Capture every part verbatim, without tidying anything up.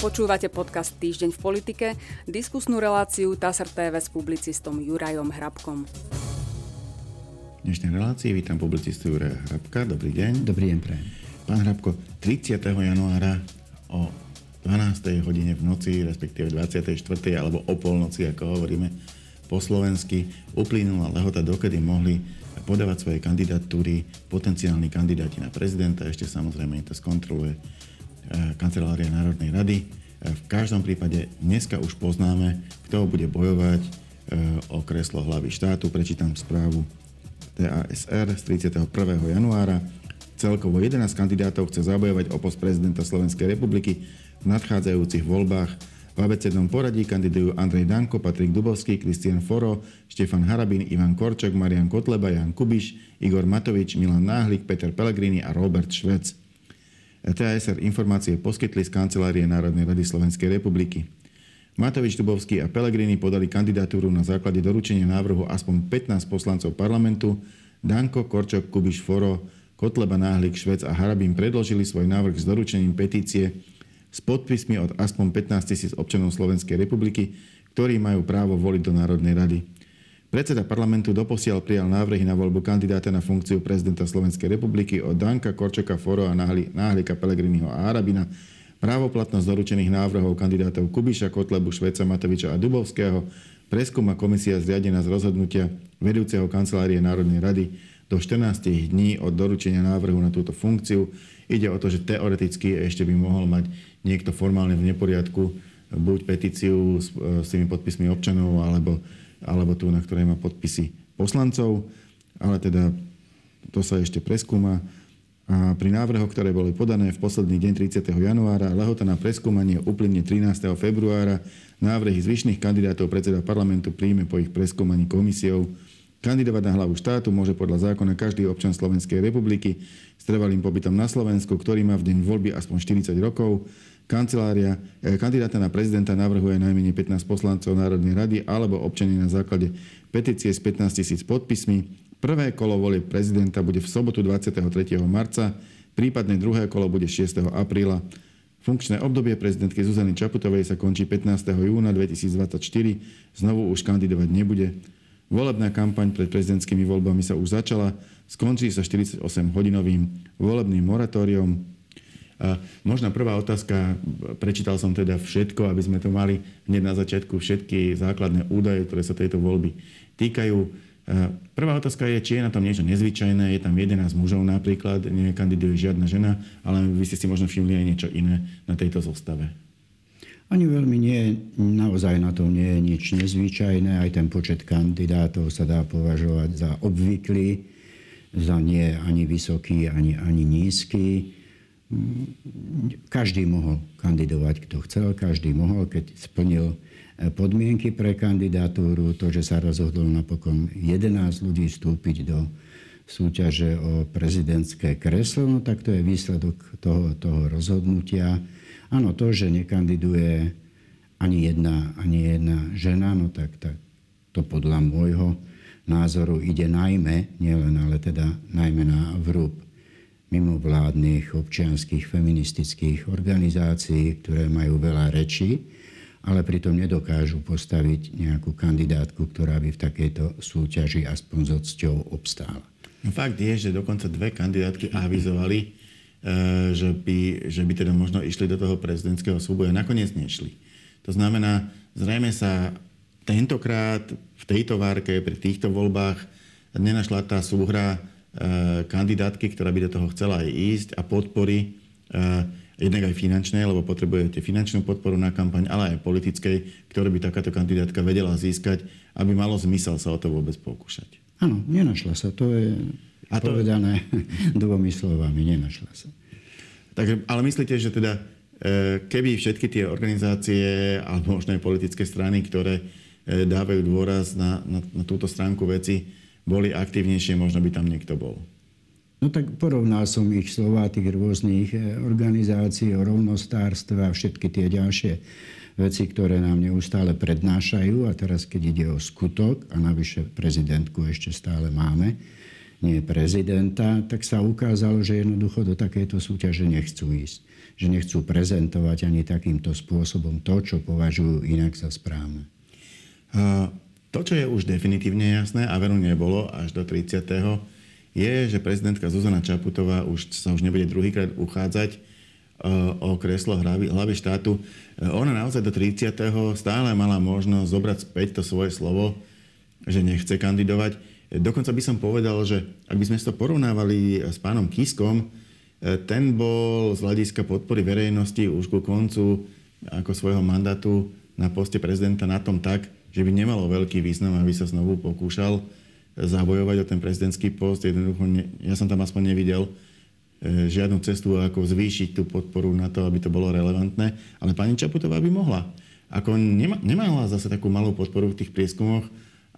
Počúvate podcast Týždeň v politike, diskusnú reláciu TASR té vé s publicistom Jurajom Hrabkom. V dnešnej relácii vítam publicistu Juraja Hrabka. Dobrý deň. Dobrý deň, prajem. Pán Hrabko, tridsiateho januára o dvanástej hodine v noci, respektíve dvadsiatej štvrtej alebo o polnoci, ako hovoríme po slovensky, uplynula lehota, dokedy mohli podávať svoje kandidatúry potenciálni kandidáti na prezidenta. Ešte samozrejme to skontroluje Kancelária Národnej rady. V každom prípade dneska už poznáme, kto bude bojovať o kreslo hlavy štátu. Prečítam správu té a es er z tridsiateho prvého januára. Celkovo jedenásť kandidátov chce zabojovať o post prezidenta Slovenskej republiky v nadchádzajúcich voľbách. V abecednom poradí kandidujú Andrej Danko, Patrik Dubovský, Krisztián Forró, Štefan Harabín, Ivan Korčok, Marian Kotleba, Jan Kubiš, Igor Matovič, Milan Náhlik, Peter Pellegrini a Robert Švec. té a es er informácie poskytli z Kancelárie Národnej rady Slovenskej republiky. Matovič, Dubovský a Pellegrini podali kandidatúru na základe doručenia návrhu aspoň pätnásť poslancov parlamentu. Danko, Korčok, Kubiš, Forró, Kotleba, Náhlik, Švec a Harabín predložili svoj návrh s doručením petície s podpismi od aspoň pätnásť tisíc občanov Slovenskej republiky, ktorí majú právo voliť do Národnej rady. Predseda parlamentu doposiaľ prijal návrhy na voľbu kandidáta na funkciu prezidenta Slovenskej republiky od Danka, Korčoka, Forróa, Náhlika, Pellegriniho a Harabina. Právoplatnosť doručených návrhov kandidátov Kubiša, Kotlebu, Šveca, Matoviča a Dubovského preskúma komisia zriadená z rozhodnutia vedúceho Kancelárie Národnej rady do štrnásť dní od doručenia návrhu na túto funkciu. Ide o to, že teoreticky ešte by mohol mať niekto formálne v neporiadku buď petíciu s, s tými podpismi občanov, alebo alebo tu, na ktorej má podpisy poslancov, ale teda to sa ešte preskúma. A pri návrhoch, ktoré boli podané v posledný deň tridsiateho januára, lehota na preskúmanie uplynie trinásteho februára. Návrhy zvyšných kandidátov predseda parlamentu príjme po ich preskúmaní komisiou. Kandidovať na hlavu štátu môže podľa zákona každý občan Slovenskej republiky s trvalým pobytom na Slovensku, ktorý má v deň voľby aspoň štyridsať rokov. Kancelária eh, kandidáta na prezidenta navrhuje najmenej pätnásť poslancov Národnej rady alebo občania na základe petície s pätnásť tisíc podpismi. Prvé kolo volieb prezidenta bude v sobotu dvadsiateho tretieho marca, prípadne druhé kolo bude šiesteho apríla. Funkčné obdobie prezidentky Zuzany Čaputovej sa končí pätnásteho júna dvetisícdvadsaťštyri, znovu už kandidovať nebude. Volebná kampaň pred prezidentskými voľbami sa už začala, skončí sa štyridsaťosemhodinovým volebným moratóriom. A možno prvá otázka, prečítal som teda všetko, aby sme to mali hneď na začiatku, všetky základné údaje, ktoré sa tejto voľby týkajú. Prvá otázka je, či je na tom niečo nezvyčajné, je tam jedenásť mužov napríklad, nekandiduje žiadna žena, ale vy ste si možno všimli aj niečo iné na tejto zostave. Ani veľmi nie, naozaj na tom nie je nič nezvyčajné. Aj ten počet kandidátov sa dá považovať za obvyklý, za nie ani vysoký, ani, ani nízky. Každý mohol kandidovať, kto chcel, každý mohol, keď splnil podmienky pre kandidatúru. To, že sa rozhodol napokon jedenásť ľudí vstúpiť do súťaže o prezidentské kreslo, no tak to je výsledok toho, toho rozhodnutia. Áno, to, že nekandiduje ani jedna, ani jedna žena, no tak, tak to podľa môjho názoru ide najmä, nielen, ale teda najmä na vrúb mimovládnych, občianskych, feministických organizácií, ktoré majú veľa rečí, ale pritom nedokážu postaviť nejakú kandidátku, ktorá by v takejto súťaži aspoň so cťou obstála. No fakt je, že dokonca dve kandidátky avizovali, že by, že by teda možno išli do toho prezidentského súboja. Nakoniec nešli. To znamená, zrejme sa tentokrát v tejto várke, pri týchto voľbách nenašla tá súhra kandidátky, ktorá by do toho chcela aj ísť a podpory, jednak aj finančnej, lebo potrebujete finančnú podporu na kampaň, ale aj politickej, ktorú by takáto kandidátka vedela získať, aby malo zmysel sa o to vôbec pokúšať. Áno, nenašla sa. To je... A to... povedané dvomi slovami, nenašla sa. Takže, ale myslíte, že teda keby všetky tie organizácie alebo možno aj politické strany, ktoré dávajú dôraz na, na, na túto stránku veci, boli aktívnejšie, možno by tam niekto bol? No tak porovnal som ich slova tých rôznych organizácií o rovnostárstve a všetky tie ďalšie veci, ktoré nám neustále prednášajú. A teraz, keď ide o skutok, a navyše prezidentku ešte stále máme, nie prezidenta, tak sa ukázalo, že jednoducho do takejto súťaže nechcú ísť. Že nechcú prezentovať ani takýmto spôsobom to, čo považujú inak za správne. To, čo je už definitívne jasné, a veru nebolo až do tridsiateho je, že prezidentka Zuzana Čaputová už sa už nebude druhýkrát uchádzať o kreslo hlavy, hlavy štátu. Ona naozaj do tridsiateho stále mala možnosť zobrať späť to svoje slovo, že nechce kandidovať. Dokonca by som povedal, že ak by sme to porovnávali s pánom Kiskom, ten bol z hľadiska podpory verejnosti už ku koncu ako svojho mandátu na poste prezidenta na tom tak, že by nemalo veľký význam, aby sa znovu pokúšal zabojovať o ten prezidentský post. Jednoducho, ja som tam aspoň nevidel žiadnu cestu, ako zvýšiť tú podporu na to, aby to bolo relevantné. Ale pani Čaputová by mohla. Ako nema, nemala zase takú malú podporu v tých prieskumoch,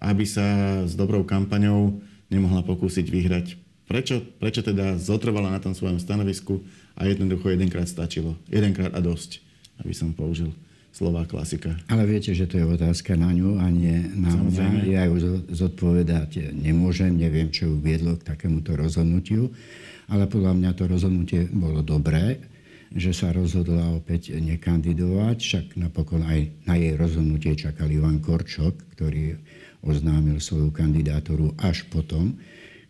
aby sa s dobrou kampaňou nemohla pokúsiť vyhrať. Prečo, prečo teda zotrvala na tom svojom stanovisku a jednoducho jedenkrát stačilo. Jedenkrát a dosť, aby som použil slová klasika. Ale viete, že to je otázka na ňu a nie na mňa. Ja ju zodpovedať nemôžem, neviem, čo ju viedlo k takémuto rozhodnutiu, ale podľa mňa to rozhodnutie bolo dobré, že sa rozhodla opäť nekandidovať, však napokon aj na jej rozhodnutie čakal Ivan Korčok, ktorý oznámil svoju kandidatúru až potom,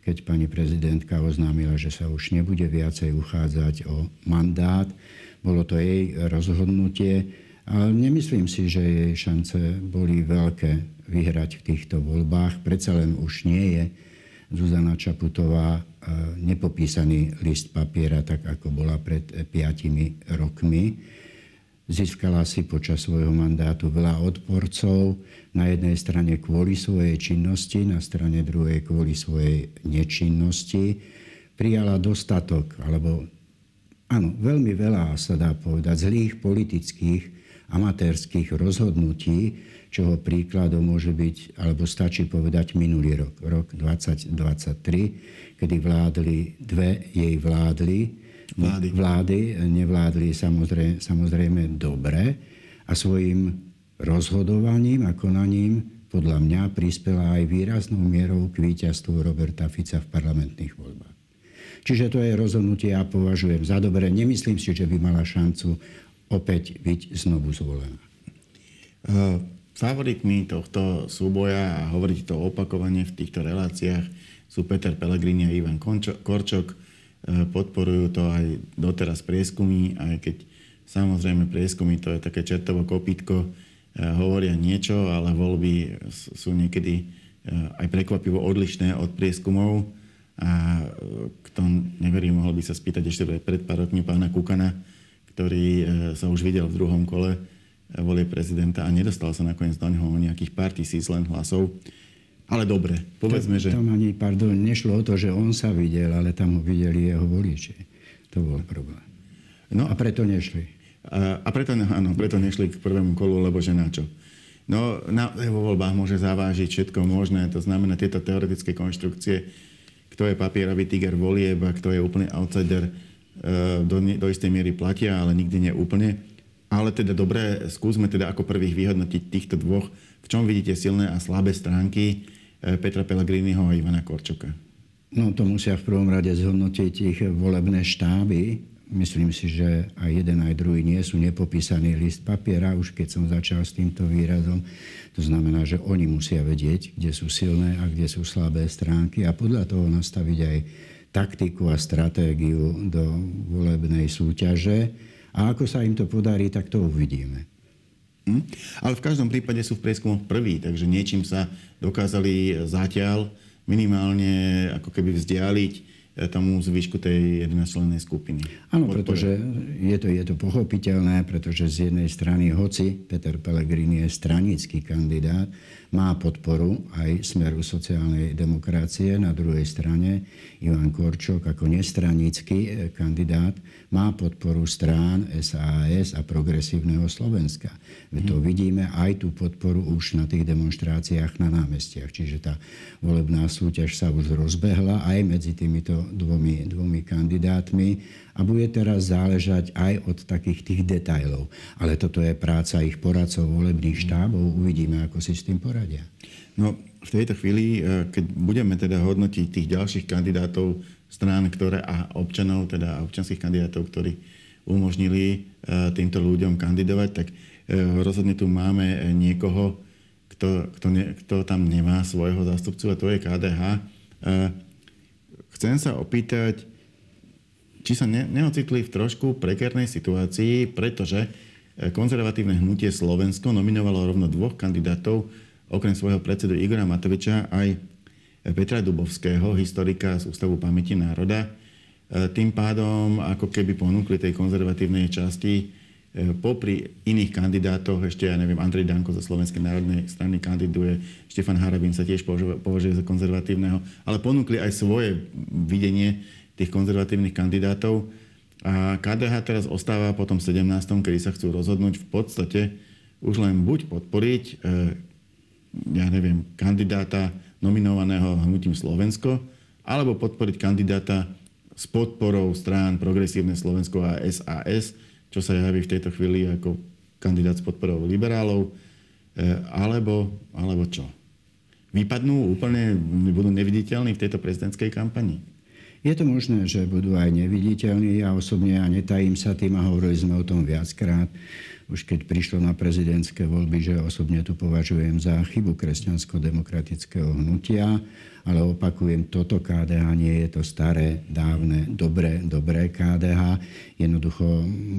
keď pani prezidentka oznámila, že sa už nebude viacej uchádzať o mandát. Bolo to jej rozhodnutie. Ale nemyslím si, že jej šance boli veľké vyhrať v týchto voľbách. Predsa len už nie je Zuzana Čaputová nepopísaný list papiera, tak ako bola pred piatimi rokmi. Získala si počas svojho mandátu veľa odporcov. Na jednej strane kvôli svojej činnosti, na strane druhej kvôli svojej nečinnosti. Prijala dostatok, alebo áno, veľmi veľa sa dá povedať, zlých politických amatérských rozhodnutí, čoho príkladom môže byť, alebo stačí povedať minulý rok, rok dvadsať dvadsaťtri, kedy vládli dve jej vládli, vlády, vlády nevládli samozrejme, samozrejme dobre a svojim rozhodovaním a konaním podľa mňa prispela aj výraznou mierou k víťazstvu Roberta Fica v parlamentných voľbách. Čiže to je rozhodnutie, ja považujem za dobre, nemyslím si, že by mala šancu opäť byť znovu zvolená. Favoritmi tohto súboja, a hovorí to opakovane v týchto reláciách, sú Peter Pellegrini a Ivan Korčok. Podporujú to aj doteraz prieskumy, aj keď samozrejme prieskumy to je také čertovo kopítko, hovoria niečo, ale voľby sú niekedy aj prekvapivo odlišné od prieskumov. A kto neverí, mohol by sa spýtať ešte pred pár rokmi pána Kukana, ktorý sa už videl v druhom kole volie prezidenta a nedostal sa nakoniec do neho nejakých pár tisíc len hlasov. Ale dobre, povedzme, že... Tam ani, pardon, nešlo o to, že on sa videl, ale tam ho videli jeho voliči. To bol problém. No, a preto nešli. A, a preto, áno, preto nešli k prvému kolu, lebo že na čo? No, na, vo voľbách môže zavážiť všetko možné, to znamená tieto teoretické konštrukcie, kto je papierový tiger volieb a kto je úplný outsider, Do, do istej miery platia, ale nikdy nie úplne. Ale teda dobre, skúsme teda ako prvých vyhodnotiť týchto dvoch. V čom vidíte silné a slabé stránky Petra Pellegriniho a Ivana Korčoka? No to musia v prvom rade zhodnotiť ich volebné štáby. Myslím si, že aj jeden, aj druhý nie sú nepopísaný list papiera, už keď som začal s týmto výrazom. To znamená, že oni musia vedieť, kde sú silné a kde sú slabé stránky a podľa toho nastaviť aj taktiku a stratégiu do volebnej súťaže. A ako sa im to podarí, tak to uvidíme. Hm? Ale v každom prípade sú v prieskumoch prví, takže niečím sa dokázali zatiaľ minimálne ako keby vzdialiť tomu zvyšku tej jednočlennej skupiny. Áno, pretože je to, je to pochopiteľné, pretože z jednej strany, hoci Peter Pellegrini je stranický kandidát, má podporu aj Smeru sociálnej demokracie, na druhej strane Ivan Korčok ako nestranický kandidát má podporu strán es a es a Progresívneho Slovenska. Hm. To vidíme aj tú podporu už na tých demonštráciách na námestiach. Čiže tá volebná súťaž sa už rozbehla aj medzi týmito Dvomi, dvomi kandidátmi a bude teraz záležať aj od takých tých detailov. Ale toto je práca ich poradcov volebných štábov. Uvidíme, ako si s tým poradia. No, v tejto chvíli, keď budeme teda hodnotiť tých ďalších kandidátov strán, ktoré a občanov, teda občanských kandidátov, ktorí umožnili týmto ľuďom kandidovať, tak rozhodne tu máme niekoho, kto, kto, ne, kto tam nemá svojho zástupcu, a to je ká dé há. Chcem sa opýtať, či sa ne, neocitli v trošku prekérnej situácii, pretože Konzervatívne hnutie Slovensko nominovalo rovno dvoch kandidátov, okrem svojho predsedu Igora Matoviča aj Petra Dubovského, historika z Ústavu pamäti národa. Tým pádom, ako keby ponúkli tej konzervatívnej časti popri iných kandidátoch, ešte, ja neviem, Andrej Danko zo Slovenskej národnej strany kandiduje, Štefan Harabín sa tiež považuje za konzervatívneho, ale ponúkli aj svoje videnie tých konzervatívnych kandidátov. A ká dé há teraz ostáva po tom sedemnástom, kedy sa chcú rozhodnúť v podstate už len buď podporiť, ja neviem, kandidáta nominovaného hnutím Slovensko, alebo podporiť kandidáta s podporou strán Progresívne Slovensko a es a es, čo sa javí v tejto chvíli ako kandidát s podporou liberálov, alebo, alebo čo? Vypadnú úplne, budú neviditeľní v tejto prezidentskej kampani? Je to možné, že budú aj neviditeľní. Ja osobne, ja netajím sa tým a hovorili sme o tom viackrát, už keď prišlo na prezidentské voľby, že osobne tu považujem za chybu kresťansko-demokratického hnutia, ale opakujem, toto ká dé há nie je to staré, dávne, dobré, dobré ká dé há. Jednoducho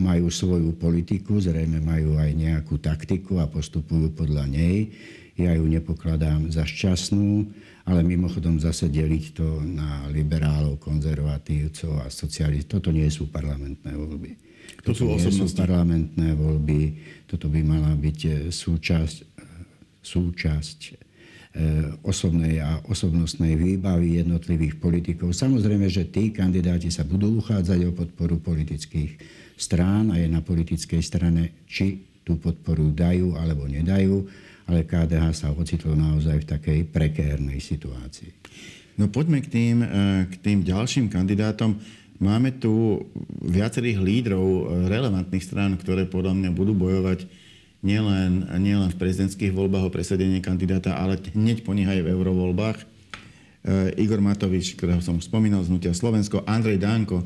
majú svoju politiku, zrejme majú aj nejakú taktiku a postupujú podľa nej. Ja ju nepokladám za šťastnú, ale mimochodom zase deliť to na liberálov, konzervatívcov a socialistov. Toto nie sú parlamentné voľby. To sú osobnosti. To sú parlamentné voľby. Toto by mala byť súčasť, súčasť e, osobnej a osobnostnej výbavy jednotlivých politikov. Samozrejme, že tí kandidáti sa budú uchádzať o podporu politických strán a je na politickej strane, či tú podporu dajú alebo nedajú, ale ká dé há sa ocitlo naozaj v takej prekérnej situácii. No poďme k tým, k tým ďalším kandidátom. Máme tu viacerých lídrov relevantných strán, ktoré podľa mňa budú bojovať nielen, nielen v prezidentských voľbách o presadenie kandidáta, ale hneď po nich aj v eurovoľbách. Igor Matovič, ktorého som už spomínal, z hnutia Slovensko, Andrej Danko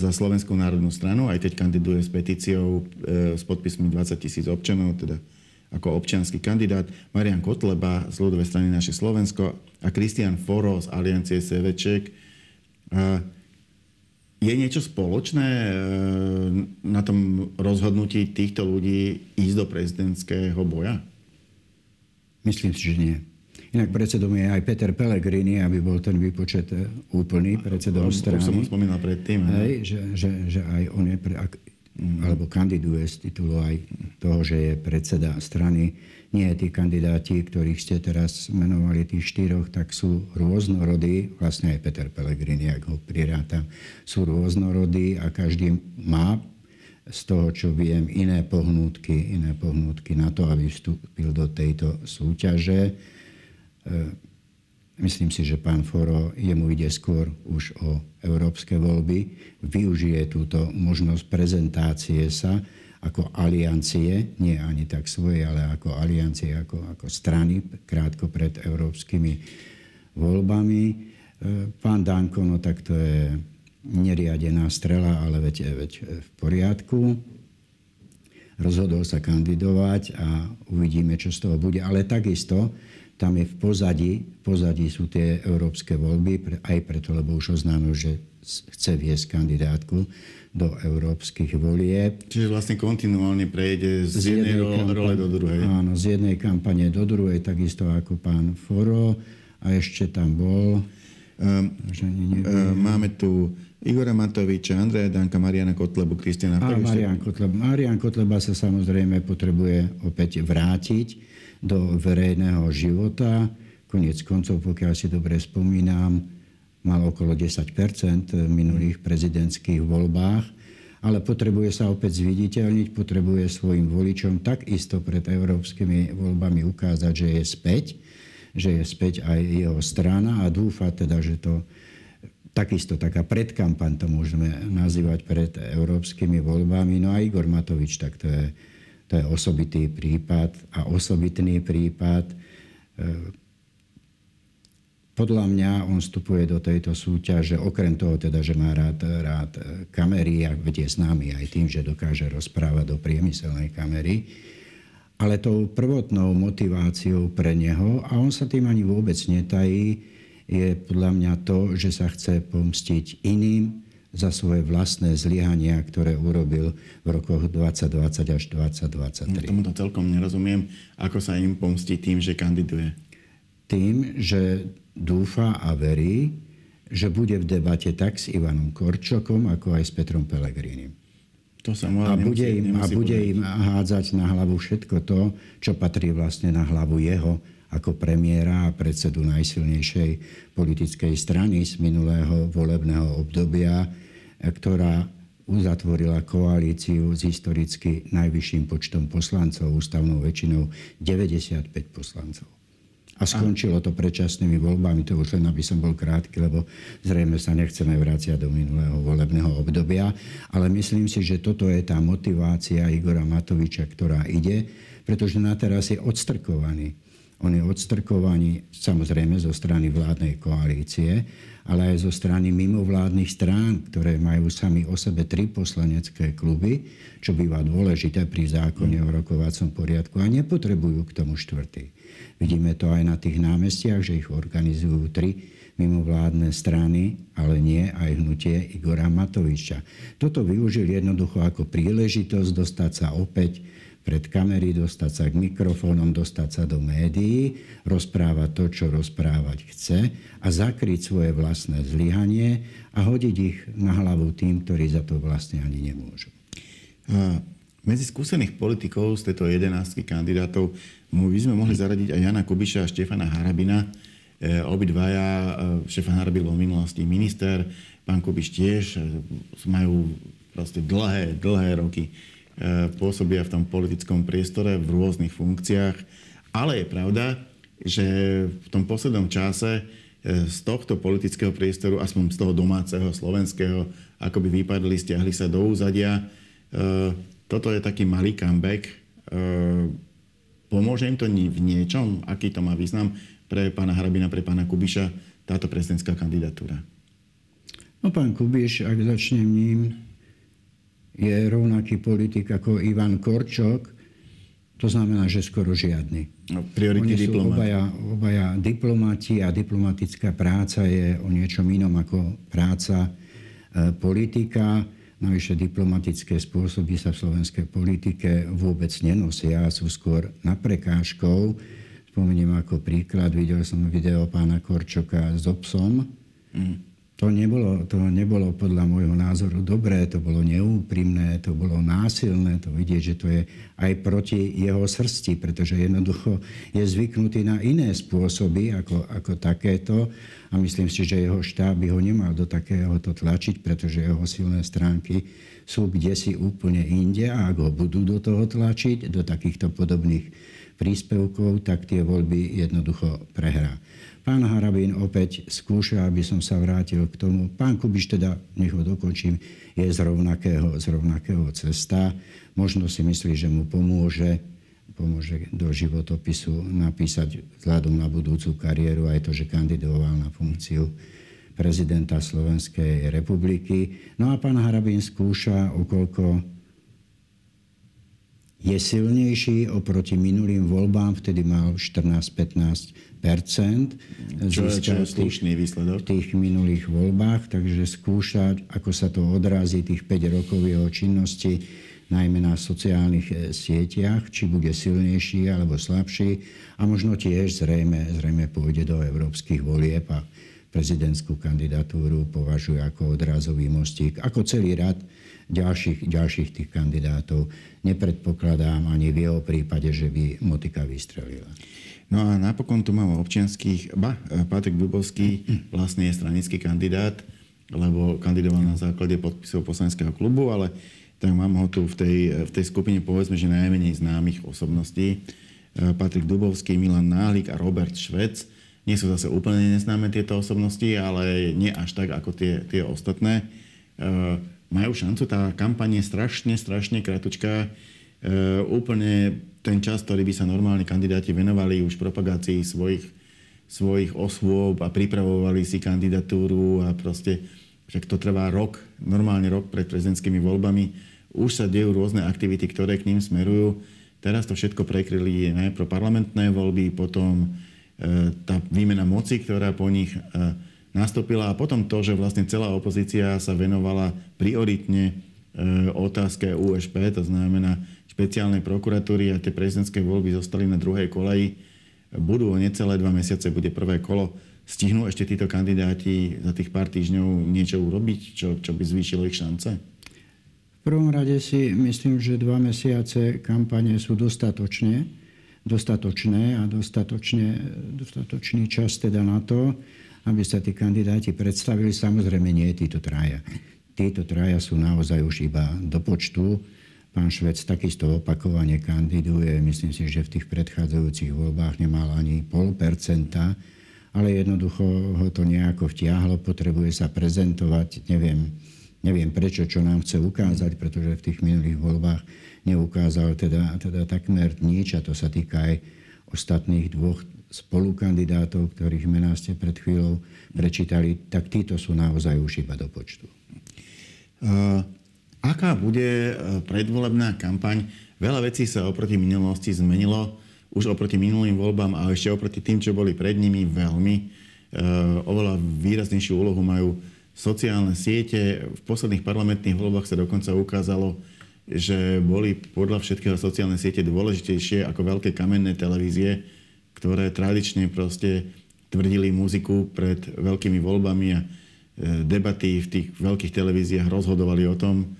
za Slovenskú národnú stranu, aj teď kandiduje s petíciou s podpismi dvadsať tisíc občanov, teda ako občiansky kandidát, Marian Kotleba z ľudovej strany naše Slovensko a Krisztián Forró z Aliancie es vé ček. Je niečo spoločné na tom rozhodnutí týchto ľudí ísť do prezidentského boja? Myslím si, že nie. Inak predsedom je aj Peter Pellegrini, aby bol ten výpočet úplný, predsedom strany. Už som ho spomínal predtým. Hej, že, že, že aj on je, pre, ak, mm. alebo kandiduje z titulu aj toho, že je predseda strany. Nie, tí kandidáti, ktorých ste teraz menovali, tých štyroch, tak sú rôznorodí. Vlastne aj Peter Pellegrini, ak ho prirátam, sú rôznorodí a každý má z toho, čo viem, iné pohnútky, iné pohnútky na to, aby vstúpil do tejto súťaže. Myslím si, že pán Forró, jemu ide skôr už o európske voľby, využije túto možnosť prezentácie sa ako aliancie, nie ani tak svoje, ale ako aliancie, ako, ako strany, krátko pred európskymi voľbami. Pán Danko, no tak to je neriadená strela, ale veď je v poriadku. Rozhodol sa kandidovať a uvidíme, čo z toho bude. Ale takisto tam je v pozadí, v pozadí sú tie európske voľby, aj preto, lebo už oznámil, že chce viesť kandidátku do európskych volieb. Čiže vlastne kontinuálne prejde z, z jednej, jednej kampa- role do druhej. Áno, z jednej kampane do druhej, takisto ako pán Forró. A ešte tam bol... Um, um, máme tu Igora Matoviča, Andreja Danka, Mariana Kotlebu, Krisztiána Forró. Marian Kotleba. Marian Kotleba sa samozrejme potrebuje opäť vrátiť do verejného života. Koniec koncov, pokiaľ si dobre spomínam, mal okolo desať percent v minulých prezidentských voľbách, ale potrebuje sa opäť zviditeľniť, potrebuje svojim voličom takisto pred európskymi voľbami ukázať, že je späť, že je späť aj jeho strana a dúfa teda, že to takisto taká predkampaň, to môžeme nazývať, pred európskymi voľbami. No a Igor Matovič, tak to je, to je osobitý prípad a osobitný prípad. Podľa mňa on vstupuje do tejto súťaže, okrem toho teda, že má rád, rád kamery a vedie s nami aj tým, že dokáže rozprávať do priemyselnej kamery, ale tou prvotnou motiváciou pre neho, a on sa tým ani vôbec netají, je podľa mňa to, že sa chce pomstiť iným za svoje vlastné zlyhania, ktoré urobil v rokoch dvadsať dvadsať až dvadsať dvadsaťtri. Ja tomuto celkom nerozumiem, ako sa im pomstí tým, že kandiduje. Tým, že dúfa a verí, že bude v debate tak s Ivanom Korčokom, ako aj s Petrom Pellegrinim. To sa môže, a bude, nemusí, im, a bude im hádzať na hlavu všetko to, čo patrí vlastne na hlavu jeho ako premiéra a predsedu najsilnejšej politickej strany z minulého volebného obdobia, ktorá uzatvorila koalíciu s historicky najvyšším počtom poslancov, ústavnou väčšinou deväťdesiatpäť poslancov. A skončilo to predčasnými voľbami, to už len aby som bol krátky, lebo zrejme sa nechceme vráciať do minulého volebného obdobia, ale myslím si, že toto je tá motivácia Igora Matoviča, ktorá ide, pretože na teraz je odstrkovaný. On je odstrkovaný samozrejme zo strany vládnej koalície, ale aj zo strany mimovládnych strán, ktoré majú sami o sebe tri poslanecké kluby, čo býva dôležité pri zákone o rokovacom poriadku a nepotrebujú k tomu štvrtý. Vidíme to aj na tých námestiach, že ich organizujú tri mimovládne strany, ale nie aj hnutie Igora Matoviča. Toto využil jednoducho ako príležitosť dostať sa opäť pred kamery, dostať sa k mikrofónom, dostať sa do médií, rozprávať to, čo rozprávať chce a zakryť svoje vlastné zlyhanie a hodiť ich na hlavu tým, ktorí za to vlastne ani nemôžu. A medzi skúsených politikov z tejto jedenáctky kandidátov my sme mohli zaradiť aj Jana Kubiša a Štefana Harabina. E, obidvaja, e, Štefan Harabin bol v minulosti minister, pán Kubiš tiež, e, majú proste dlhé, dlhé roky pôsobia v tom politickom priestore v rôznych funkciách. Ale je pravda, že v tom poslednom čase z tohto politického priestoru, aspoň z toho domáceho, slovenského, akoby vypadli, stiahli sa do úzadia. Toto je taký malý comeback. Pomôže im to v niečom? Aký to má význam pre pána Harabina, pre pána Kubiša, táto prezidentská kandidatúra? No pán Kubiš, ak začnem ním, je rovnaký politik ako Ivan Korčok, to znamená, že skoro žiadny. No, priority diplomat. Obaja, obaja diplomati a diplomatická práca je o niečom inom ako práca e, politika. Navyše diplomatické spôsoby sa v slovenskej politike vôbec nenosia, sú skôr na prekážkou. Spomeniem ako príklad, videl som video pána Korčoka s obsom. Mm. To nebolo, to nebolo podľa môjho názoru dobré, to bolo neúprimné, to bolo násilné, to vidieť, že to je aj proti jeho srsti, pretože jednoducho je zvyknutý na iné spôsoby ako, ako takéto a myslím si, že jeho štáb by ho nemal do takéhoto tlačiť, pretože jeho silné stránky sú kdesi úplne inde a ak ho budú do toho tlačiť, do takýchto podobných príspevkov, tak tie voľby jednoducho prehrá. Pán Harabín opäť skúša, aby som sa vrátil k tomu. Pán Kubiš, teda, nech ho dokončím, je z rovnakého, z rovnakého cesta. Možno si myslí, že mu pomôže, pomôže do životopisu napísať vzhľadom na budúcu kariéru aj to, že kandidoval na funkciu prezidenta Slovenskej republiky. No a pán Harabín skúša, okolko je silnejší oproti minulým voľbám, vtedy mal štrnásť až pätnásť percent získal v tých minulých voľbách, takže skúšať, ako sa to odrazí tých päť rokov jeho činnosti, najmä na sociálnych sieťach, či bude silnejší alebo slabší a možno tiež zrejme, zrejme pôjde do európskych volieb a prezidentskú kandidatúru považuje ako odrazový mostík, ako celý rad ďalších, ďalších tých kandidátov. Nepredpokladám ani v jeho prípade, že by motika vystrelila. No a napokon tu máme občianských... Ba, Patrik Dubovský vlastne je stranický kandidát, lebo kandidoval na základe podpisov poslaneckého klubu, ale tak mám ho tu v tej, v tej skupine, povedzme, že najmenej známych osobností. Patrik Dubovský, Milan Náhlik a Robert Švec. Nie sú zase úplne neznáme tieto osobnosti, ale nie až tak ako tie, tie ostatné. Majú šancu, tá kampaň je strašne, strašne kratučká. E, úplne ten čas, ktorý by sa normálni kandidáti venovali už propagácii svojich, svojich osôb a pripravovali si kandidatúru a proste, však to trvá rok, normálne rok pred prezidentskými voľbami. Už sa dejú rôzne aktivity, ktoré k ním smerujú. Teraz to všetko prekryli najprv parlamentné voľby, potom e, tá výmena moci, ktorá po nich e, nastúpila a potom to, že vlastne celá opozícia sa venovala prioritne e, otázke U Š P, to znamená špeciálnej prokuratúry, a tie prezidentské voľby zostali na druhej koleji. Budú o necelé dva mesiace, bude prvé kolo. Stihnú ešte títo kandidáti za tých pár týždňov niečo urobiť, čo, čo by zvýšilo ich šance? V prvom rade si myslím, že dva mesiace kampane sú dostatočne, dostatočné a dostatočne, dostatočný čas teda na to, aby sa tí kandidáti predstavili. Samozrejme nie títo traja. Títo traja sú naozaj už iba do počtu. Pán Švec takisto opakovane kandiduje. Myslím si, že v tých predchádzajúcich voľbách nemal ani pol percenta, ale jednoducho ho to nejako vtiahlo, potrebuje sa prezentovať. Neviem, neviem prečo, čo nám chce ukázať, pretože v tých minulých voľbách neukázal teda, teda takmer nič, a to sa týka aj ostatných dvoch spolukandidátov, ktorých mená ste pred chvíľou prečítali, tak títo sú naozaj už iba do počtu. Uh... Aká bude predvolebná kampaň? Veľa vecí sa oproti minulosti zmenilo. Už oproti minulým voľbám a ešte oproti tým, čo boli pred nimi, veľmi. E, oveľa výraznejšiu úlohu majú sociálne siete. V posledných parlamentných voľbách sa dokonca ukázalo, že boli podľa všetkého sociálne siete dôležitejšie ako veľké kamenné televízie, ktoré tradične proste tvrdili muziku pred veľkými voľbami a debaty v tých veľkých televíziách rozhodovali o tom,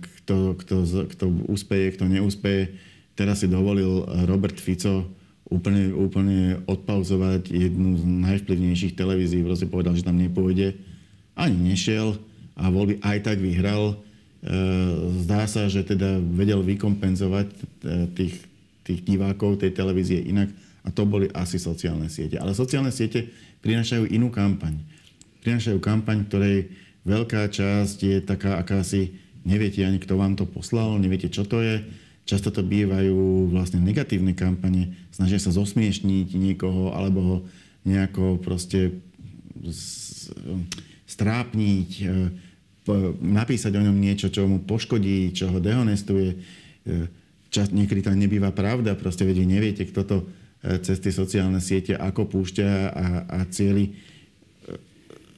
Kto, kto, kto úspeje, kto neúspeje. Teraz si dovolil Robert Fico úplne, úplne odpauzovať jednu z najvplyvnejších televízií. Proste povedal, že tam nepôjde. Ani nešiel a voľby aj tak vyhral. Zdá sa, že teda vedel vykompenzovať tých, tých divákov tej televízie inak. A to boli asi sociálne siete. Ale sociálne siete prinášajú inú kampaň. Prinášajú kampaň, ktorej veľká časť je taká akási... Neviete ani, kto vám to poslal, neviete, čo to je. Často to bývajú vlastne negatívne kampane. Snažia sa zosmiešniť niekoho, alebo ho nejako proste strápniť, napísať o ňom niečo, čo mu poškodí, čo ho dehonestuje. Často niekedy tam nebýva pravda, proste vy neviete, kto to cez tie sociálne siete ako púšťa a, a cieli.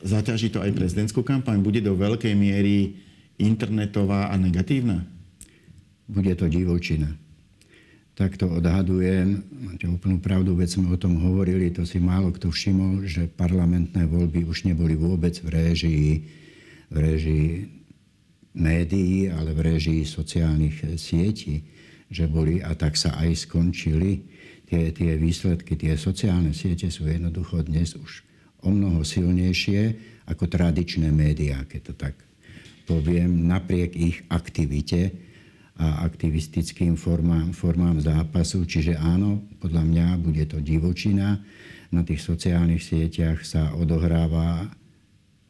Zaťaží to aj prezidentskú kampaň? Bude do veľkej miery internetová a negatívna? Bude to divočina. Tak to odhadujem. Máte úplnú pravdu, veď sme o tom hovorili, to si málo kto všimol, že parlamentné voľby už neboli vôbec v réžii, v réžii médií, ale v réžii sociálnych sietí, že boli, a tak sa aj skončili. Tie, tie výsledky, tie sociálne siete sú jednoducho dnes už omnoho silnejšie ako tradičné médiá, keď to tak poviem, napriek ich aktivite a aktivistickým formám, formám zápasu. Čiže áno, podľa mňa bude to divočina. Na tých sociálnych sieťach sa odohráva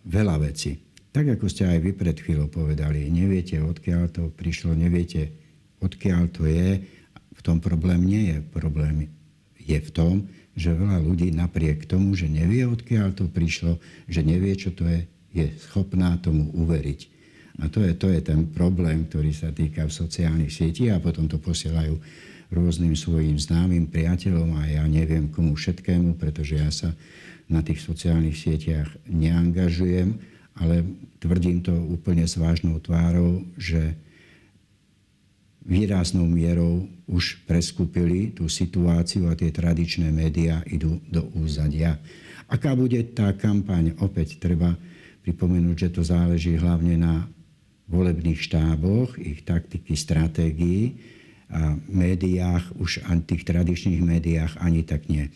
veľa vecí. Tak, ako ste aj vy pred chvíľou povedali, neviete, odkiaľ to prišlo, neviete, odkiaľ to je. V tom problém nie je. Problém je v tom, že veľa ľudí napriek tomu, že nevie, odkiaľ to prišlo, že nevie, čo to je, je schopná tomu uveriť. A to je, to je ten problém, ktorý sa týka v sociálnych sietí, a potom to posielajú rôznym svojim známym priateľom a ja neviem komu všetkému, pretože ja sa na tých sociálnych sieťach neangažujem, ale tvrdím to úplne s vážnou tvárou, že výraznou mierou už preskúpili tú situáciu a tie tradičné médiá idú do úzadia. Aká bude tá kampaň? Opäť treba pripomenúť, že to záleží hlavne na volebných štáboch, ich taktiky, stratégii, a médiách, už ani tých tradičných médiách ani tak nie.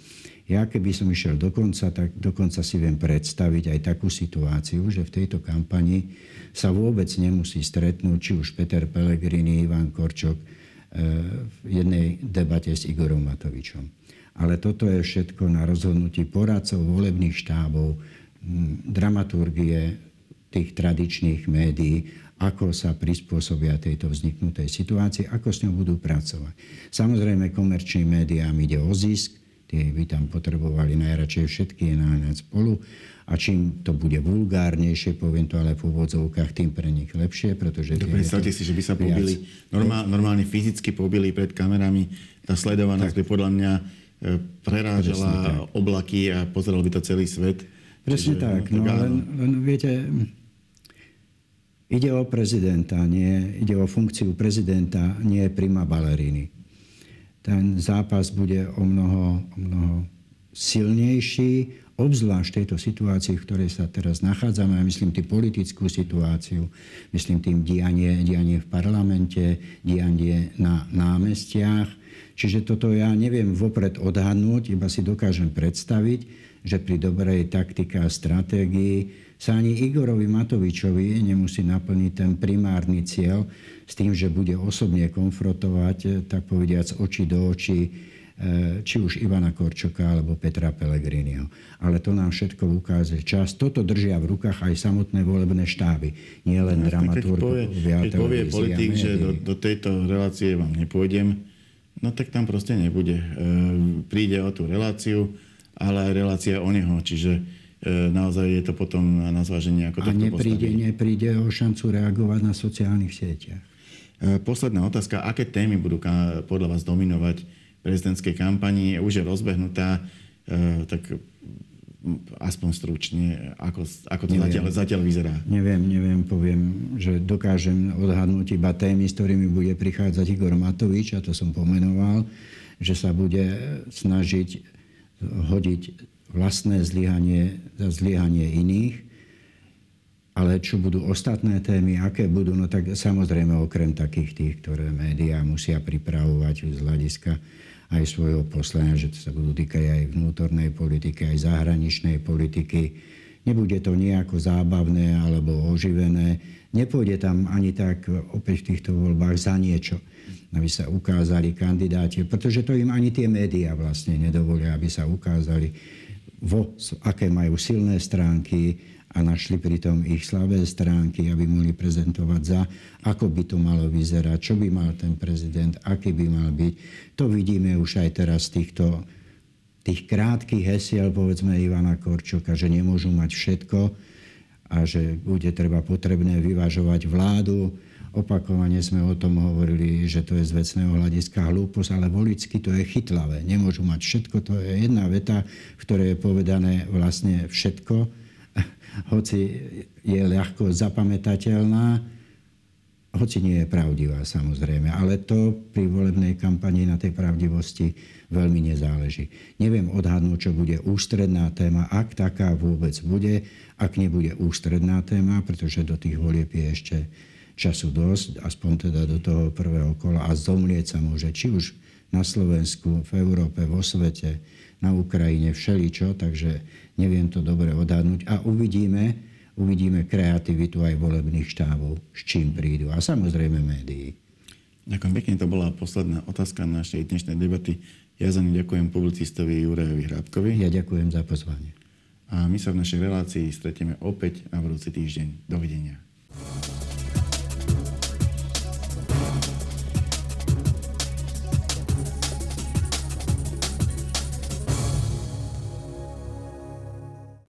Ja keby som išiel do konca, tak dokonca si viem predstaviť aj takú situáciu, že v tejto kampani sa vôbec nemusí stretnúť či už Peter Pellegrini, Ivan Korčok v jednej debate s Igorom Matovičom. Ale toto je všetko na rozhodnutí poradcov, volebných štábov, dramaturgie tých tradičných médií, ako sa prispôsobia tejto vzniknutej situácii, ako s ňou budú pracovať. Samozrejme, komerčným médiám ide o zisk, Tie by tam potrebovali najradšej všetky náhľad spolu. A čím to bude vulgárnejšie, poviem to ale v úvodzovkách, tým pre nich lepšie, pretože... No, predstavte si, že by sa pobili, normál, normálne fyzicky pobili pred kamerami. Tá sledovanosť by podľa mňa prerážala oblaky a pozeral by to celý svet. Presne. Čiže, tak, no, no len, len viete... Ide o prezidenta, nie, ide o funkciu prezidenta, nie prima baleríny. Ten zápas bude o mnoho, o mnoho silnejší, obzvlášť v tejto situácii, v ktorej sa teraz nachádzame. Ja myslím tým politickú situáciu, myslím tým dianie, dianie v parlamente, dianie na námestiach. Čiže toto ja neviem vopred odhadnúť, iba si dokážem predstaviť, že pri dobrej taktike a stratégii sa ani Igorovi Matovičovi nemusí naplniť ten primárny cieľ s tým, že bude osobne konfrontovať, tak povediac, oči do očí, či už Ivana Korčoka alebo Petra Pellegriniho. Ale to nám všetko ukáže čas. Toto držia v rukách aj samotné volebné štáby. Nie len no, dramaturgovia, televízia, médií. Keď povie politik, že do, do tejto relácie vám nepôjdem, no tak tam proste nebude. E, príde o tú reláciu, ale aj relácia o neho. Čiže... naozaj je to potom na zváženie, ako to postaví. A nepríde, nepríde o šancu reagovať na sociálnych sieťach. Posledná otázka. Aké témy budú podľa vás dominovať v prezidentskej kampani? Už je rozbehnutá, tak aspoň stručne, ako, ako to zatiaľ, zatiaľ vyzerá. Neviem, neviem, poviem, že dokážem odhadnúť iba témy, s ktorými bude prichádzať Igor Matovič, a to som pomenoval, že sa bude snažiť hodiť vlastné zlyhanie za zlyhanie iných. Ale čo budú ostatné témy, aké budú, no tak samozrejme okrem takých tých, ktoré médiá musia pripravovať z hľadiska aj svojho poslania, že to sa budú týkať aj vnútornej politiky, aj zahraničnej politiky. Nebude to nejako zábavné alebo oživené. Nepôjde tam ani tak opäť v týchto voľbách za niečo, aby sa ukázali kandidáti, pretože to im ani tie médiá vlastne nedovolia, aby sa ukázali, vo, aké majú silné stránky, a našli pritom ich slabé stránky, aby mohli prezentovať za, ako by to malo vyzerať, čo by mal ten prezident, aký by mal byť. To vidíme už aj teraz z týchto tých krátkych hesiel, povedzme, Ivana Korčoka, že nemôžu mať všetko a že bude treba potrebné vyvažovať vládu. Opakovane sme o tom hovorili, že to je z vecného hľadiska hlúposť, ale voličsky to je chytlavé. Nemôžu mať všetko, to je jedna veta, v ktorej je povedané vlastne všetko, hoci je ľahko zapamätateľná, hoci nie je pravdivá, samozrejme. Ale to pri volebnej kampanii na tej pravdivosti veľmi nezáleží. Neviem odhadnúť, čo bude ústredná téma, ak taká vôbec bude, ak nebude ústredná téma, pretože do tých volieb je ešte času dosť, aspoň teda do toho prvého kola, a zomlieť sa môže, či už na Slovensku, v Európe, vo svete, na Ukrajine, všeličo, takže neviem to dobre odhadnúť. A uvidíme, uvidíme kreativitu aj volebných štábov, s čím prídu, a samozrejme médií. Ďakujem pekne, to bola posledná otázka našej dnešnej debaty. Ja za ňu ďakujem publicistovi Jurajovi Hrabkovi. Ja ďakujem za pozvanie. A my sa v našej relácii stretieme opäť na budúci týždeň. Dovidenia.